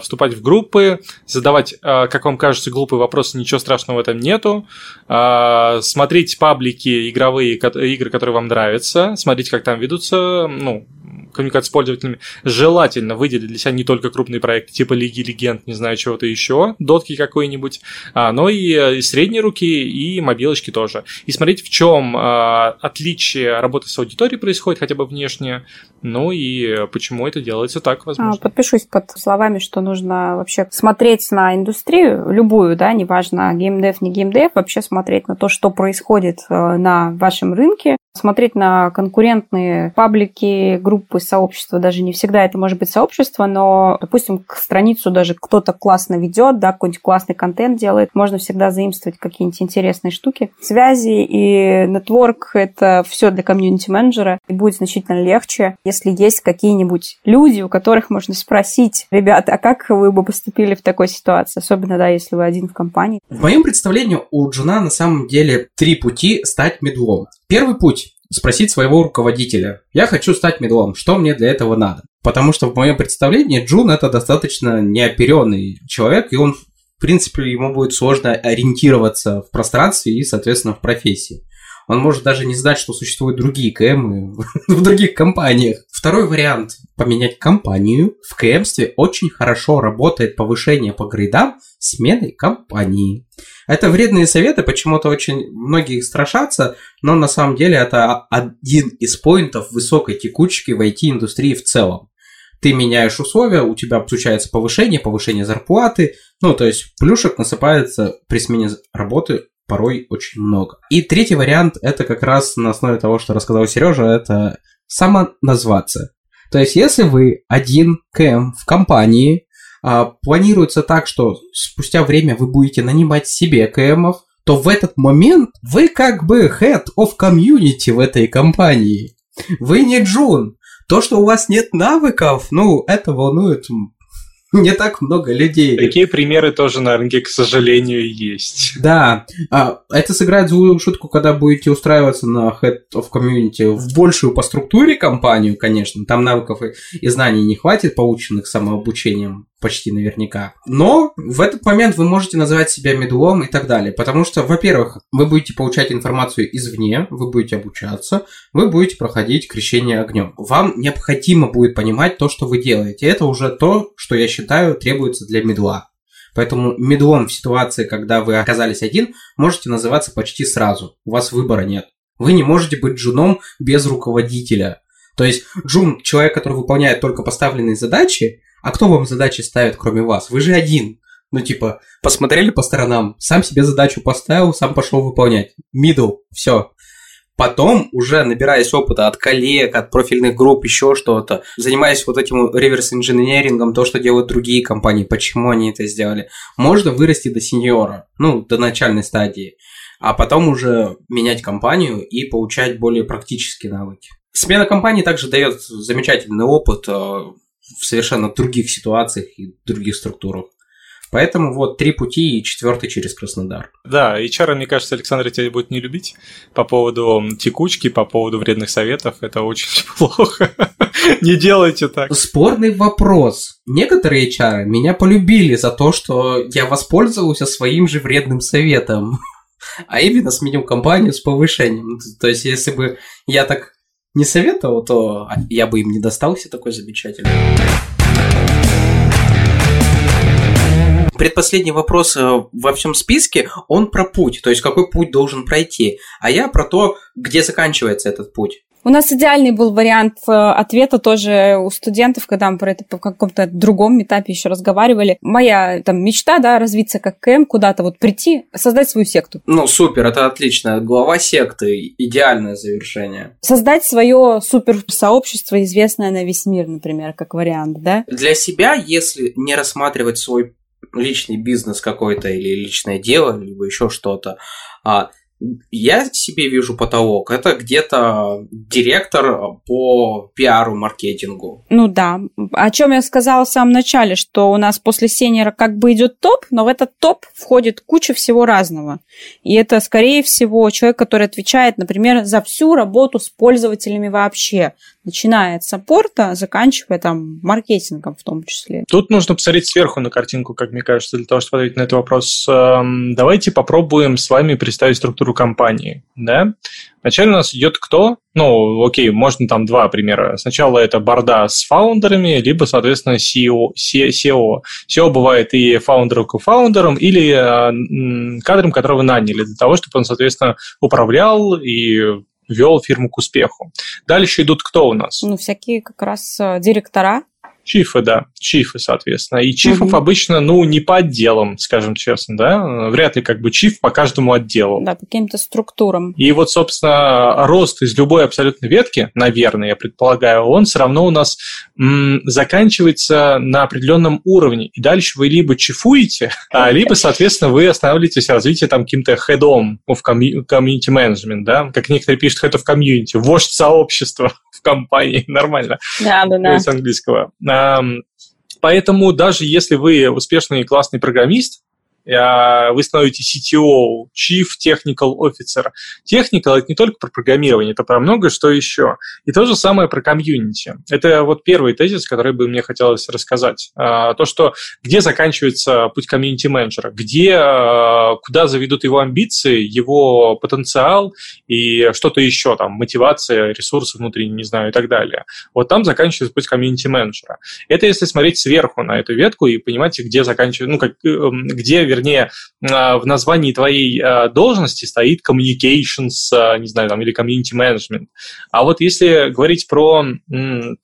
вступать в группы, задавать, как вам кажется, глупые вопросы, ничего страшного в этом нету, смотреть паблики, игровые игры, которые вам нравятся, смотреть, как там ведутся, ну, коммуникация с пользователями, желательно выделить для себя не только крупные проекты типа Лиги Легенд, не знаю, чего-то еще, дотки какой-нибудь, но и средние руки, и мобилочки тоже. И смотреть, в чем отличие работы с аудиторией происходит, хотя бы внешне, ну и почему это делается так, возможно. Подпишусь под словами, что нужно вообще смотреть на индустрию, любую, да, неважно, геймдев, не геймдев, вообще смотреть на то, что происходит на вашем рынке, смотреть на конкурентные паблики, группы, сообщества, даже не всегда это может быть сообщество, но, допустим, к страницу даже кто-то классно ведет, да, какой-нибудь классный контент делает, можно всегда заимствовать какие-нибудь интересные штуки. Связи и нетворк – это все для комьюнити-менеджера, и будет значительно легче, если есть какие-нибудь люди, у которых можно спросить: ребята, а как вы бы поступили в такой ситуации, особенно, да, если вы один в компании. В моем представлении у джуна на самом деле три пути стать медлом. Первый путь – спросить своего руководителя: я хочу стать медлом, что мне для этого надо? Потому что в моем представлении джун – это достаточно неоперенный человек, и он, в принципе, ему будет сложно ориентироваться в пространстве и, соответственно, в профессии. Он может даже не знать, что существуют другие КМы в других компаниях. Второй вариант – поменять компанию. В КМстве очень хорошо работает повышение по грейдам сменой компании. Это вредные советы, почему-то очень многие их страшатся, но на самом деле это один из поинтов высокой текучки в IT-индустрии в целом. Ты меняешь условия, у тебя случается повышение зарплаты, ну то есть плюшек насыпается при смене работы порой очень много. И третий вариант, это как раз на основе того, что рассказал Сережа, это самоназваться. То есть если вы один КМ в компании, планируется так, что спустя время вы будете нанимать себе КМов, то в этот момент вы как бы head of community в этой компании. Вы не джун. То, что у вас нет навыков, ну, это волнует не так много людей. Такие примеры тоже на рынке, к сожалению, есть. Да. Это сыграет злую шутку, когда будете устраиваться на Head of Community в большую по структуре компанию, конечно. Там навыков и знаний не хватит, полученных самообучением почти наверняка. Но в этот момент вы можете называть себя медлом и так далее. Потому что, во-первых, вы будете получать информацию извне, вы будете обучаться, вы будете проходить крещение огнем. Вам необходимо будет понимать то, что вы делаете. Это уже то, что я считаю, требуется для медла. Поэтому медлом в ситуации, когда вы оказались один, можете называться почти сразу. У вас выбора нет. Вы не можете быть джуном без руководителя. То есть джун – человек, который выполняет только поставленные задачи, а кто вам задачи ставит, кроме вас? Вы же один. Ну, типа, посмотрели по сторонам, сам себе задачу поставил, сам пошел выполнять. Middle, все. Потом, уже набираясь опыта от коллег, от профильных групп, еще что-то, занимаясь вот этим реверс-инженерингом, то, что делают другие компании, почему они это сделали, можно вырасти до сеньора, ну, до начальной стадии, а потом уже менять компанию и получать более практические навыки. Смена компании также дает замечательный опыт в совершенно других ситуациях и других структурах. Поэтому вот 3 пути и 4-й через Краснодар. Да, HR, мне кажется, Александр тебя будет не любить по поводу текучки, по поводу вредных советов. Это очень плохо. Не делайте так. Спорный вопрос. Некоторые HR меня полюбили за то, что я воспользовался своим же вредным советом, а именно сменил компанию с повышением. То есть, если бы я так не советовал, то я бы им не достался такой замечательный. Предпоследний вопрос во всем списке, он про путь, то есть какой путь должен пройти, а я про то, где заканчивается этот путь. У нас идеальный был вариант ответа тоже у студентов, когда мы про это по каком-то другом этапе еще разговаривали. Моя там мечта, да, развиться как КМ, куда-то вот прийти, создать свою секту. Ну, супер, это отлично. Глава секты, идеальное завершение. Создать свое суперсообщество, известное на весь мир, например, как вариант, да? Для себя, если не рассматривать свой личный бизнес какой-то или личное дело, либо еще что-то, я себе вижу потолок. Это где-то директор по пиару, маркетингу. Ну да. О чем я сказала в самом начале, что у нас после сеньора как бы идет топ, но в этот топ входит куча всего разного. И это, скорее всего, человек, который отвечает, например, за всю работу с пользователями вообще, начиная от саппорта, заканчивая там маркетингом в том числе. Тут нужно посмотреть сверху на картинку, как мне кажется, для того, чтобы ответить на этот вопрос. Давайте попробуем с вами представить структуру компании, да? Вначале у нас идет кто? Ну, окей, можно там 2 примера. Сначала это борда с фаундерами, либо, соответственно, CEO. CEO бывает и фаундеру к кофаундерам, или кадром, которого наняли, для того, чтобы он, соответственно, управлял и вел фирму к успеху. Дальше идут кто у нас? Ну, всякие как раз директора. Чифы, да, чифы, соответственно. И чифов обычно, ну, не по отделам, скажем честно, да? Вряд ли как бы чиф по каждому отделу. Да, по каким-то структурам. И вот, собственно, рост из любой абсолютно ветки, наверное, я предполагаю, он все равно у нас заканчивается на определенном уровне. И дальше вы либо чифуете, либо, соответственно, вы останавливаетесь в развитии там каким-то хедом в комьюнити менеджмент, да? Как некоторые пишут, хед в комьюнити, вождь сообщества в компании, нормально. Да. Из английского. Поэтому даже если вы успешный и классный программист, вы становитесь CTO, Chief Technical Officer. Technical – это не только про программирование, это про многое что еще. И то же самое про комьюнити. Это вот первый тезис, который бы мне хотелось рассказать. То, что где заканчивается путь комьюнити-менеджера, куда заведут его амбиции, его потенциал и что-то еще, там, мотивация, ресурсы внутренние, не знаю, и так далее. Вот там заканчивается путь комьюнити-менеджера. Это если смотреть сверху на эту ветку и понимать, где заканчивается, вернее, в названии твоей должности стоит communications, не знаю, там, или community management. А вот если говорить по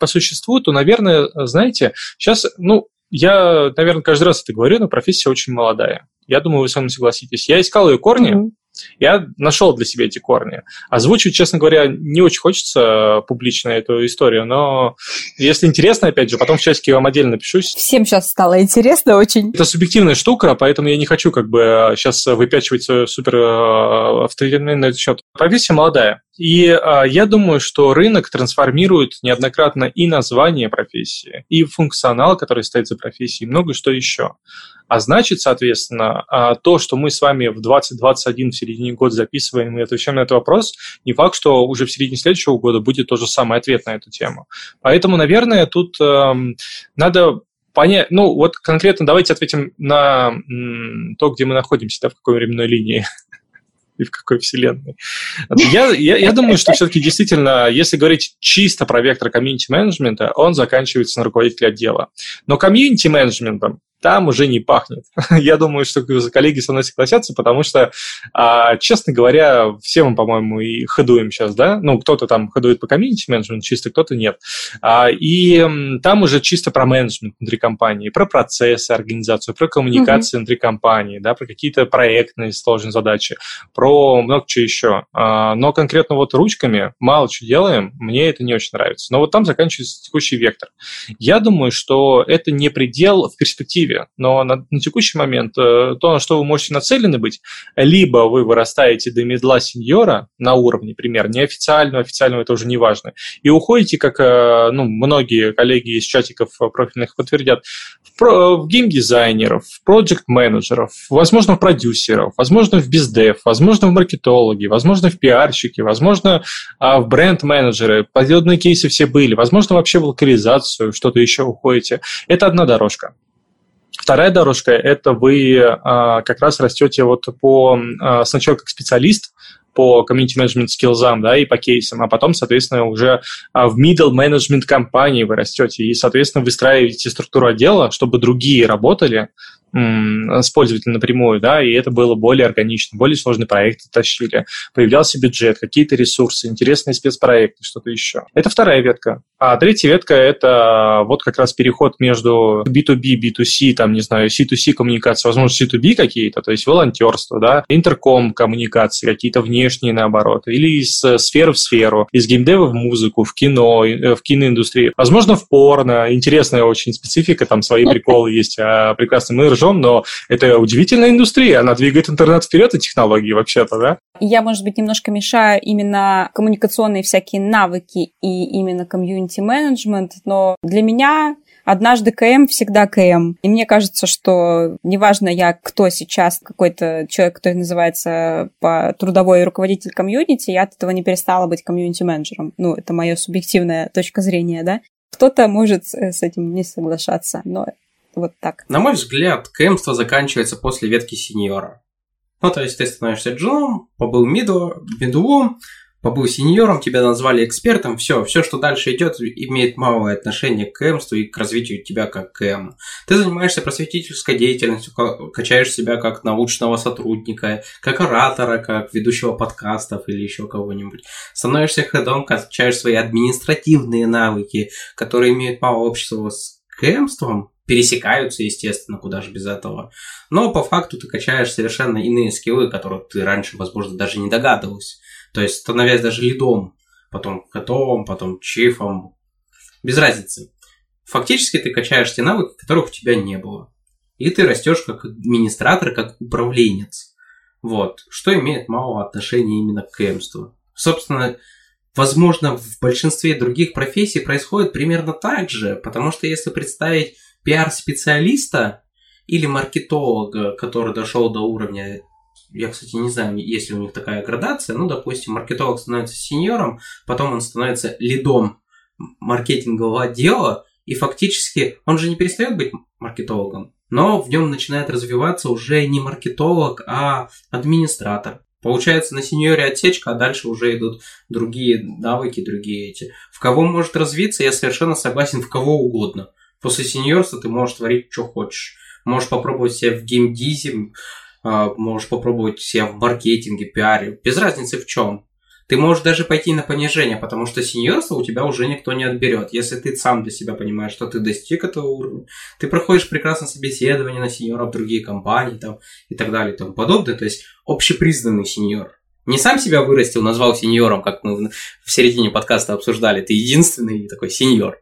существу, то, наверное, знаете, сейчас, ну, я, наверное, каждый раз это говорю, но профессия очень молодая. Я думаю, вы со мной согласитесь. Я искал ее корни, я нашел для себя эти корни. Озвучивать, честно говоря, не очень хочется публично эту историю, но если интересно, опять же, потом в часике я вам отдельно напишусь. Всем сейчас стало интересно очень. Это субъективная штука, поэтому я не хочу как бы сейчас выпячивать свою супер авторитетную на этот счет. Профессия молодая. И я думаю, что рынок трансформирует неоднократно и название профессии, и функционал, который стоит за профессией, и много что еще. А значит, соответственно, то, что мы с вами в 2021 в середине года записываем и отвечаем на этот вопрос, не факт, что уже в середине следующего года будет тот же самый ответ на эту тему. Поэтому, наверное, тут надо понять, ну вот конкретно давайте ответим на то, где мы находимся, да, в какой временной линии. И в какой вселенной. Я думаю, что все-таки действительно, если говорить чисто про вектор комьюнити-менеджмента, он заканчивается на руководителя отдела. Но комьюнити-менеджментом там уже не пахнет. Я думаю, что коллеги со мной согласятся, потому что, честно говоря, все мы, по-моему, и хедуем сейчас, да? Ну, кто-то там хедует по комьюнити-менеджменту чисто, кто-то нет. И там уже чисто про менеджмент внутри компании, про процессы, организацию, про коммуникации внутри компании, да, про какие-то проектные сложные задачи, про много чего еще. Но конкретно вот ручками мало чего делаем, мне это не очень нравится. Но вот там заканчивается текущий вектор. Я думаю, что это не предел в перспективе. Но на текущий момент то, на что вы можете нацелены быть, либо вы вырастаете до медла сеньора на уровне, например, неофициального, официального, это уже не важно, и уходите, как ну, многие коллеги из чатиков профильных подтвердят, в геймдизайнеров, в проджект-менеджеров, возможно, в продюсеров, возможно, в бездев, возможно, в маркетологи, возможно, в пиарщики, возможно, в бренд-менеджеры. Подобные кейсы все были. Возможно, вообще в локализацию что-то еще уходите. Это одна дорожка. Вторая дорожка – это вы как раз растете вот по, сначала как специалист по community management скиллзам, да, и по кейсам, а потом, соответственно, уже в middle management компании вы растете и, соответственно, выстраиваете структуру отдела, чтобы другие работали с пользователем напрямую, да, и это было более органично, более сложные проекты тащили, появлялся бюджет, какие-то ресурсы, интересные спецпроекты, что-то еще. Это вторая ветка. А третья ветка – это вот как раз переход между B2B, B2C, там, не знаю, C2C коммуникации, возможно, C2B какие-то, то есть волонтерство, да, интерком коммуникации, какие-то внешние, наоборот, или из сферы в сферу, из геймдева в музыку, в кино, в киноиндустрию, возможно, в порно, интересная очень специфика, там свои приколы есть, прекрасно, мы ржем, но это удивительная индустрия, она двигает интернет вперед и технологии вообще-то, да? Я, может быть, немножко мешаю именно коммуникационные всякие навыки и именно комьюнити-менеджмент, но для меня однажды КМ всегда КМ. И мне кажется, что неважно я кто сейчас, какой-то человек, кто называется по трудовой руководитель комьюнити, я от этого не перестала быть комьюнити-менеджером. Ну, это моя субъективная точка зрения, да? Кто-то может с этим не соглашаться, но... Вот так. На мой взгляд, КМство заканчивается после ветки сеньора. Ну, то есть ты становишься джуном, побыл мидулом, побыл сеньором, тебя назвали экспертом, все, что дальше идет, имеет малое отношение к КМству и к развитию тебя как КМ. Ты занимаешься просветительской деятельностью, качаешь себя как научного сотрудника, как оратора, как ведущего подкастов или еще кого-нибудь. Становишься хедом, качаешь свои административные навыки, которые имеют мало общего с КМством, пересекаются, естественно, куда же без этого. Но по факту ты качаешь совершенно иные скиллы, которые ты раньше, возможно, даже не догадывался. То есть, становясь даже лидом, потом котом, потом чифом. Без разницы. Фактически ты качаешь те навыки, которых у тебя не было. И ты растешь как администратор, как управленец. Вот. Что имеет мало отношения именно к КМству. Собственно, возможно, в большинстве других профессий происходит примерно так же. Потому что если представить пиар-специалиста или маркетолога, который дошел до уровня, я, кстати, не знаю, есть ли у них такая градация, ну, допустим, маркетолог становится сеньором, потом он становится лидом маркетингового отдела, и фактически он же не перестает быть маркетологом, но в нем начинает развиваться уже не маркетолог, а администратор. Получается, на сеньоре отсечка, а дальше уже идут другие навыки, другие эти. В кого может развиться, я совершенно согласен, в кого угодно. После сеньорства ты можешь творить, что хочешь. Можешь попробовать себя в геймдизе, можешь попробовать себя в маркетинге, пиаре. Без разницы в чем. Ты можешь даже пойти на понижение, потому что сеньорство у тебя уже никто не отберет. Если ты сам для себя понимаешь, что ты достиг этого уровня, ты проходишь прекрасно собеседование на сеньоров в другие компании там, и так далее и тому подобное. То есть общепризнанный сеньор. Не сам себя вырастил, назвал сеньором, как мы в середине подкаста обсуждали. Ты единственный такой сеньор,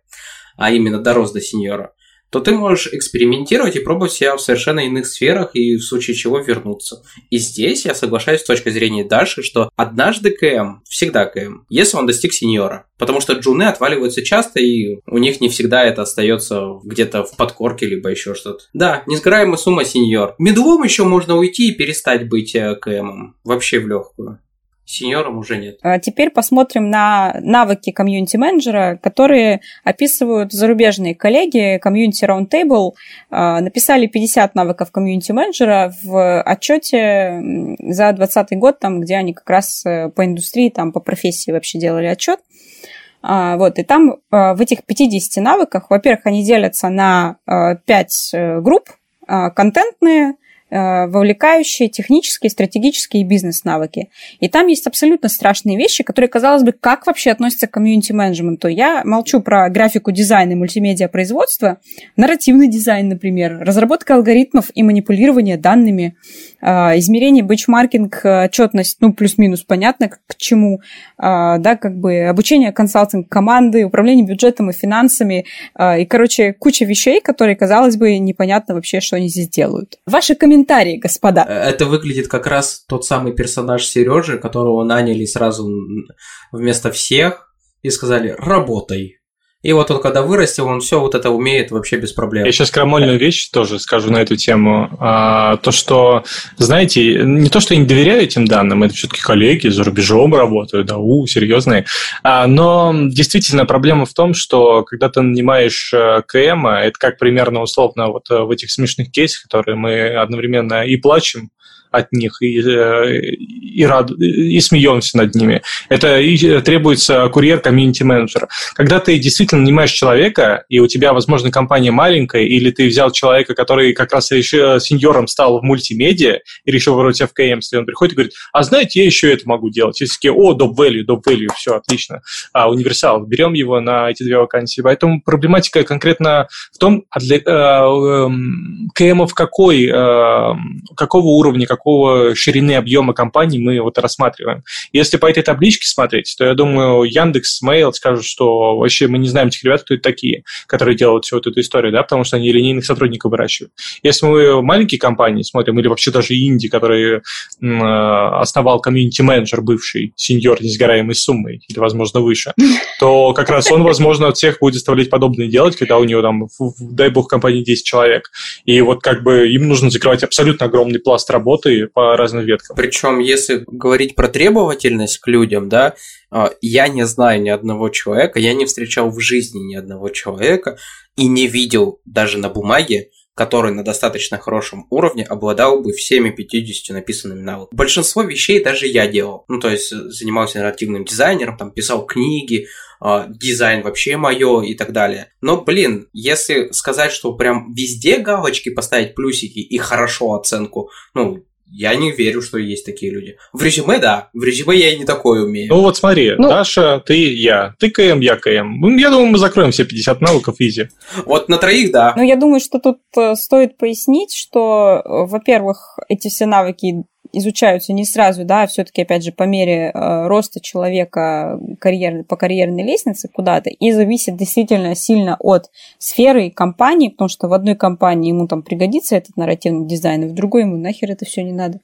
а именно дорос до сеньора, то ты можешь экспериментировать и пробовать себя в совершенно иных сферах и в случае чего вернуться. И здесь я соглашаюсь с точки зрения Даши, что однажды КМ, всегда КМ, если он достиг сеньора. Потому что джуны отваливаются часто, и у них не всегда это остается где-то в подкорке, либо еще что-то. Да, несгораемая сумма сеньор. Медлом еще можно уйти и перестать быть КМом. Вообще в легкую. Сеньором уже нет. Теперь посмотрим на навыки комьюнити-менеджера, которые описывают зарубежные коллеги. Community Roundtable написали 50 навыков комьюнити-менеджера в отчете за 2020 год, там, где они как раз по индустрии, там, по профессии вообще делали отчет. Вот, и там в этих 50 навыках, во-первых, они делятся на 5 групп. контентные, вовлекающие технические, стратегические и бизнес-навыки. И там есть абсолютно страшные вещи, которые, казалось бы, как вообще относятся к комьюнити-менеджменту. Я молчу про графику дизайна и мультимедиа-производства, нарративный дизайн, например, разработка алгоритмов и манипулирование данными, измерение, бенчмаркинг, отчетность, ну, плюс-минус понятно к чему, да, как бы обучение, консалтинг команды, управление бюджетом и финансами, и, короче, куча вещей, которые, казалось бы, непонятно вообще, что они здесь делают. Ваши комментарии, господа. Это выглядит как раз тот самый персонаж Сережи, которого наняли сразу вместо всех и сказали «работай». И вот он, когда вырастил, он все вот это умеет вообще без проблем. Я сейчас крамольную вещь тоже скажу на эту тему. То, что, знаете, не то, что я не доверяю этим данным, это все-таки коллеги за рубежом работают, да, серьезные. Но действительно проблема в том, что когда ты нанимаешь КМ, это как примерно условно вот в этих смешных кейсах, которые мы одновременно и плачем от них, и смеемся над ними. Это и требуется курьер комьюнити-менеджера. Когда ты действительно нанимаешь человека, и у тебя, возможно, компания маленькая, или ты взял человека, который как раз еще сеньором стал в мультимедиа, и решил вроде тебя в КМ, и он приходит и говорит, а знаете, я еще это могу делать. И такие, доп-вэлью, все, отлично. Универсал, берем его на эти две вакансии. Поэтому проблематика конкретно в том, для КМов какого уровня, какого ширины объема компаний мы вот рассматриваем. Если по этой табличке смотреть, то, я думаю, Яндекс, Mail скажут, что вообще мы не знаем этих ребят, кто это такие, которые делают всю вот эту историю, да, потому что они линейных сотрудников выращивают. Если мы маленькие компании смотрим, или вообще даже инди, который основал комьюнити-менеджер бывший, сеньор несгораемой суммой, или, возможно, выше, то как раз он, возможно, от всех будет заставлять подобное делать, когда у него там, дай бог, компании 10 человек. И вот как бы им нужно закрывать абсолютно огромный пласт работы по разным веткам. Причем, если говорить про требовательность к людям, да, я не знаю ни одного человека, я не встречал в жизни ни одного человека и не видел даже на бумаге, который на достаточно хорошем уровне обладал бы всеми 50 написанными навыками. Большинство вещей даже я делал. Ну, то есть, занимался нарративным дизайнером, там, писал книги, дизайн вообще мое и так далее. Но, блин, если сказать, что прям везде галочки поставить, плюсики и хорошо оценку, ну, я не верю, что есть такие люди. В резюме, да. В резюме я и не такое умею. Ну вот смотри, Даша, ты, я. Ты КМ, я КМ. Я думаю, мы закроем все 50 навыков изи. Вот на троих, да. Ну, я думаю, что тут стоит пояснить, что, во-первых, эти все навыки изучаются не сразу, да, все-таки, опять же, по мере роста человека по карьерной лестнице куда-то, и зависит действительно сильно от сферы и компании, потому что в одной компании ему там пригодится этот нарративный дизайн, а в другой ему нахер это все не надо.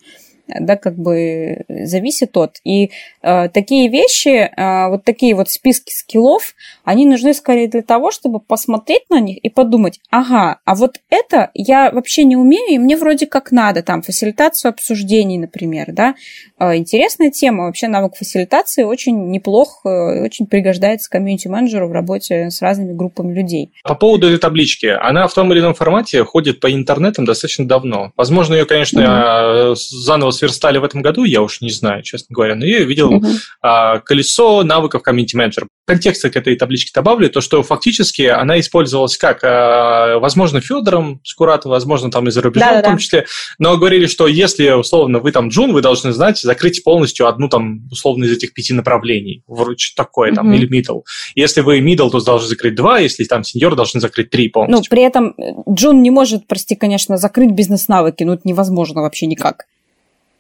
Да, как бы зависит от. И такие вещи, вот такие вот списки скиллов, они нужны скорее для того, чтобы посмотреть на них и подумать, ага, а вот это я вообще не умею, и мне вроде как надо, там, фасилитацию обсуждений, например, да. Интересная тема, вообще навык фасилитации очень неплох, очень пригождается комьюнити-менеджеру в работе с разными группами людей. По поводу этой таблички, она в том или ином формате ходит по интернетам достаточно давно. Возможно, ее, конечно, заново сверстали в этом году, я уж не знаю, честно говоря, но я видел колесо навыков комьюнити-менеджера. Контекста к этой табличке добавлю, то, что фактически она использовалась как, возможно, Федором Скуратовым, возможно, там и за рубежом в том числе, но говорили, что если, условно, вы там джун, вы должны знать, закрыть полностью одну, там, условно, из этих 5 направлений, вроде такое, там, или middle. Если вы middle, то должны закрыть 2, если там senior, должны закрыть 3 полностью. Ну, при этом джун не может, прости, конечно, закрыть бизнес-навыки, ну, это невозможно вообще никак.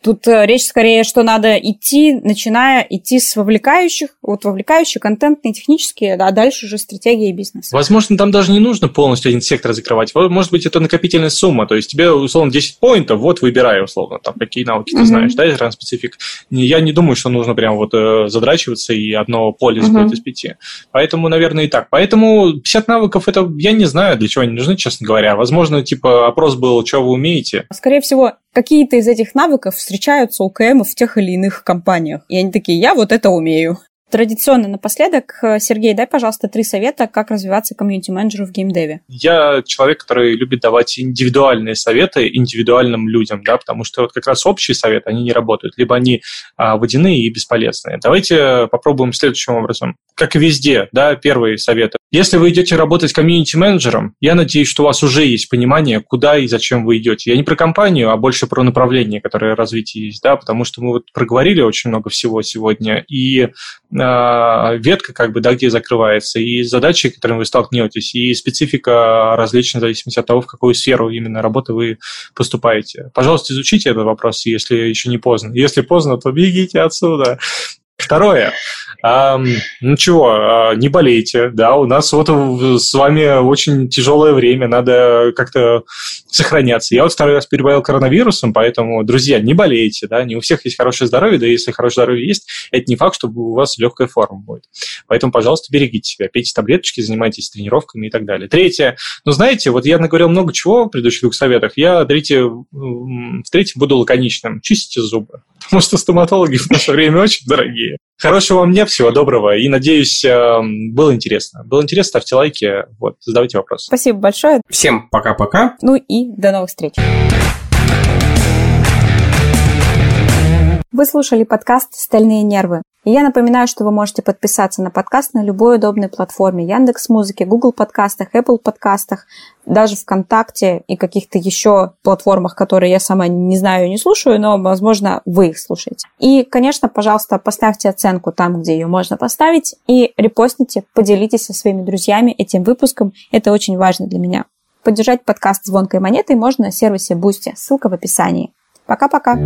Тут речь скорее, что надо идти, начиная идти с вовлекающих, вот вовлекающие, контентные, технические, а дальше уже стратегия и бизнес. Возможно, там даже не нужно полностью один сектор закрывать. Может быть, это накопительная сумма. То есть тебе, условно, 10 поинтов, вот выбирай, условно, там, какие навыки ты знаешь, да, из специфик. Я не думаю, что нужно прям вот задрачиваться и одно поле избрать из 5. Поэтому, наверное, и так. Поэтому 50 навыков, это я не знаю, для чего они нужны, честно говоря. Возможно, типа, опрос был, что вы умеете. Скорее всего, какие-то из этих навыков встречаются у КМ в тех или иных компаниях. И они такие, я вот это умею. Традиционно напоследок, Сергей, дай, пожалуйста, 3 совета, как развиваться комьюнити-менеджеру в геймдеве. Я человек, который любит давать индивидуальные советы индивидуальным людям, да, потому что вот как раз общие советы, они не работают, либо они водяные и бесполезные. Давайте попробуем следующим образом. Как и везде, да, первые советы. Если вы идете работать комьюнити-менеджером, я надеюсь, что у вас уже есть понимание, куда и зачем вы идете. Я не про компанию, а больше про направление, которое развитие есть, да, потому что мы вот проговорили очень много всего сегодня, и ветка, как бы, да, где закрывается, и задачи, с которыми вы столкнетесь, и специфика различна в зависимости от того, в какую сферу именно работы вы поступаете. Пожалуйста, изучите этот вопрос, если еще не поздно. Если поздно, то бегите отсюда. Второе. Ну чего, не болейте, да, у нас вот с вами очень тяжелое время, надо как-то сохраняться. Я вот 2 раз переболел коронавирусом, поэтому, друзья, не болейте, да, не у всех есть хорошее здоровье, да, если хорошее здоровье есть, это не факт, что у вас легкая форма будет. Поэтому, пожалуйста, берегите себя, пейте таблеточки, занимайтесь тренировками и так далее. Третье. Ну, знаете, вот я наговорил много чего в предыдущих 2 советах, я в третьем буду лаконичным. Чистите зубы, потому что стоматологи в наше время очень дорогие. Хорошего вам дня, всего доброго, и, надеюсь, было интересно. Было интересно, ставьте лайки, вот, задавайте вопросы. Спасибо большое. Всем пока-пока. Ну и до новых встреч. Вы слушали подкаст «Стальные нервы». И я напоминаю, что вы можете подписаться на подкаст на любой удобной платформе: Яндекс.Музыке, Google подкастах, Apple подкастах, даже ВКонтакте и каких-то еще платформах, которые я сама не знаю и не слушаю, но, возможно, вы их слушаете. И, конечно, пожалуйста, поставьте оценку там, где ее можно поставить, и репостните, поделитесь со своими друзьями этим выпуском. Это очень важно для меня. Поддержать подкаст звонкой монетой можно на сервисе Boosty. Ссылка в описании. Пока-пока!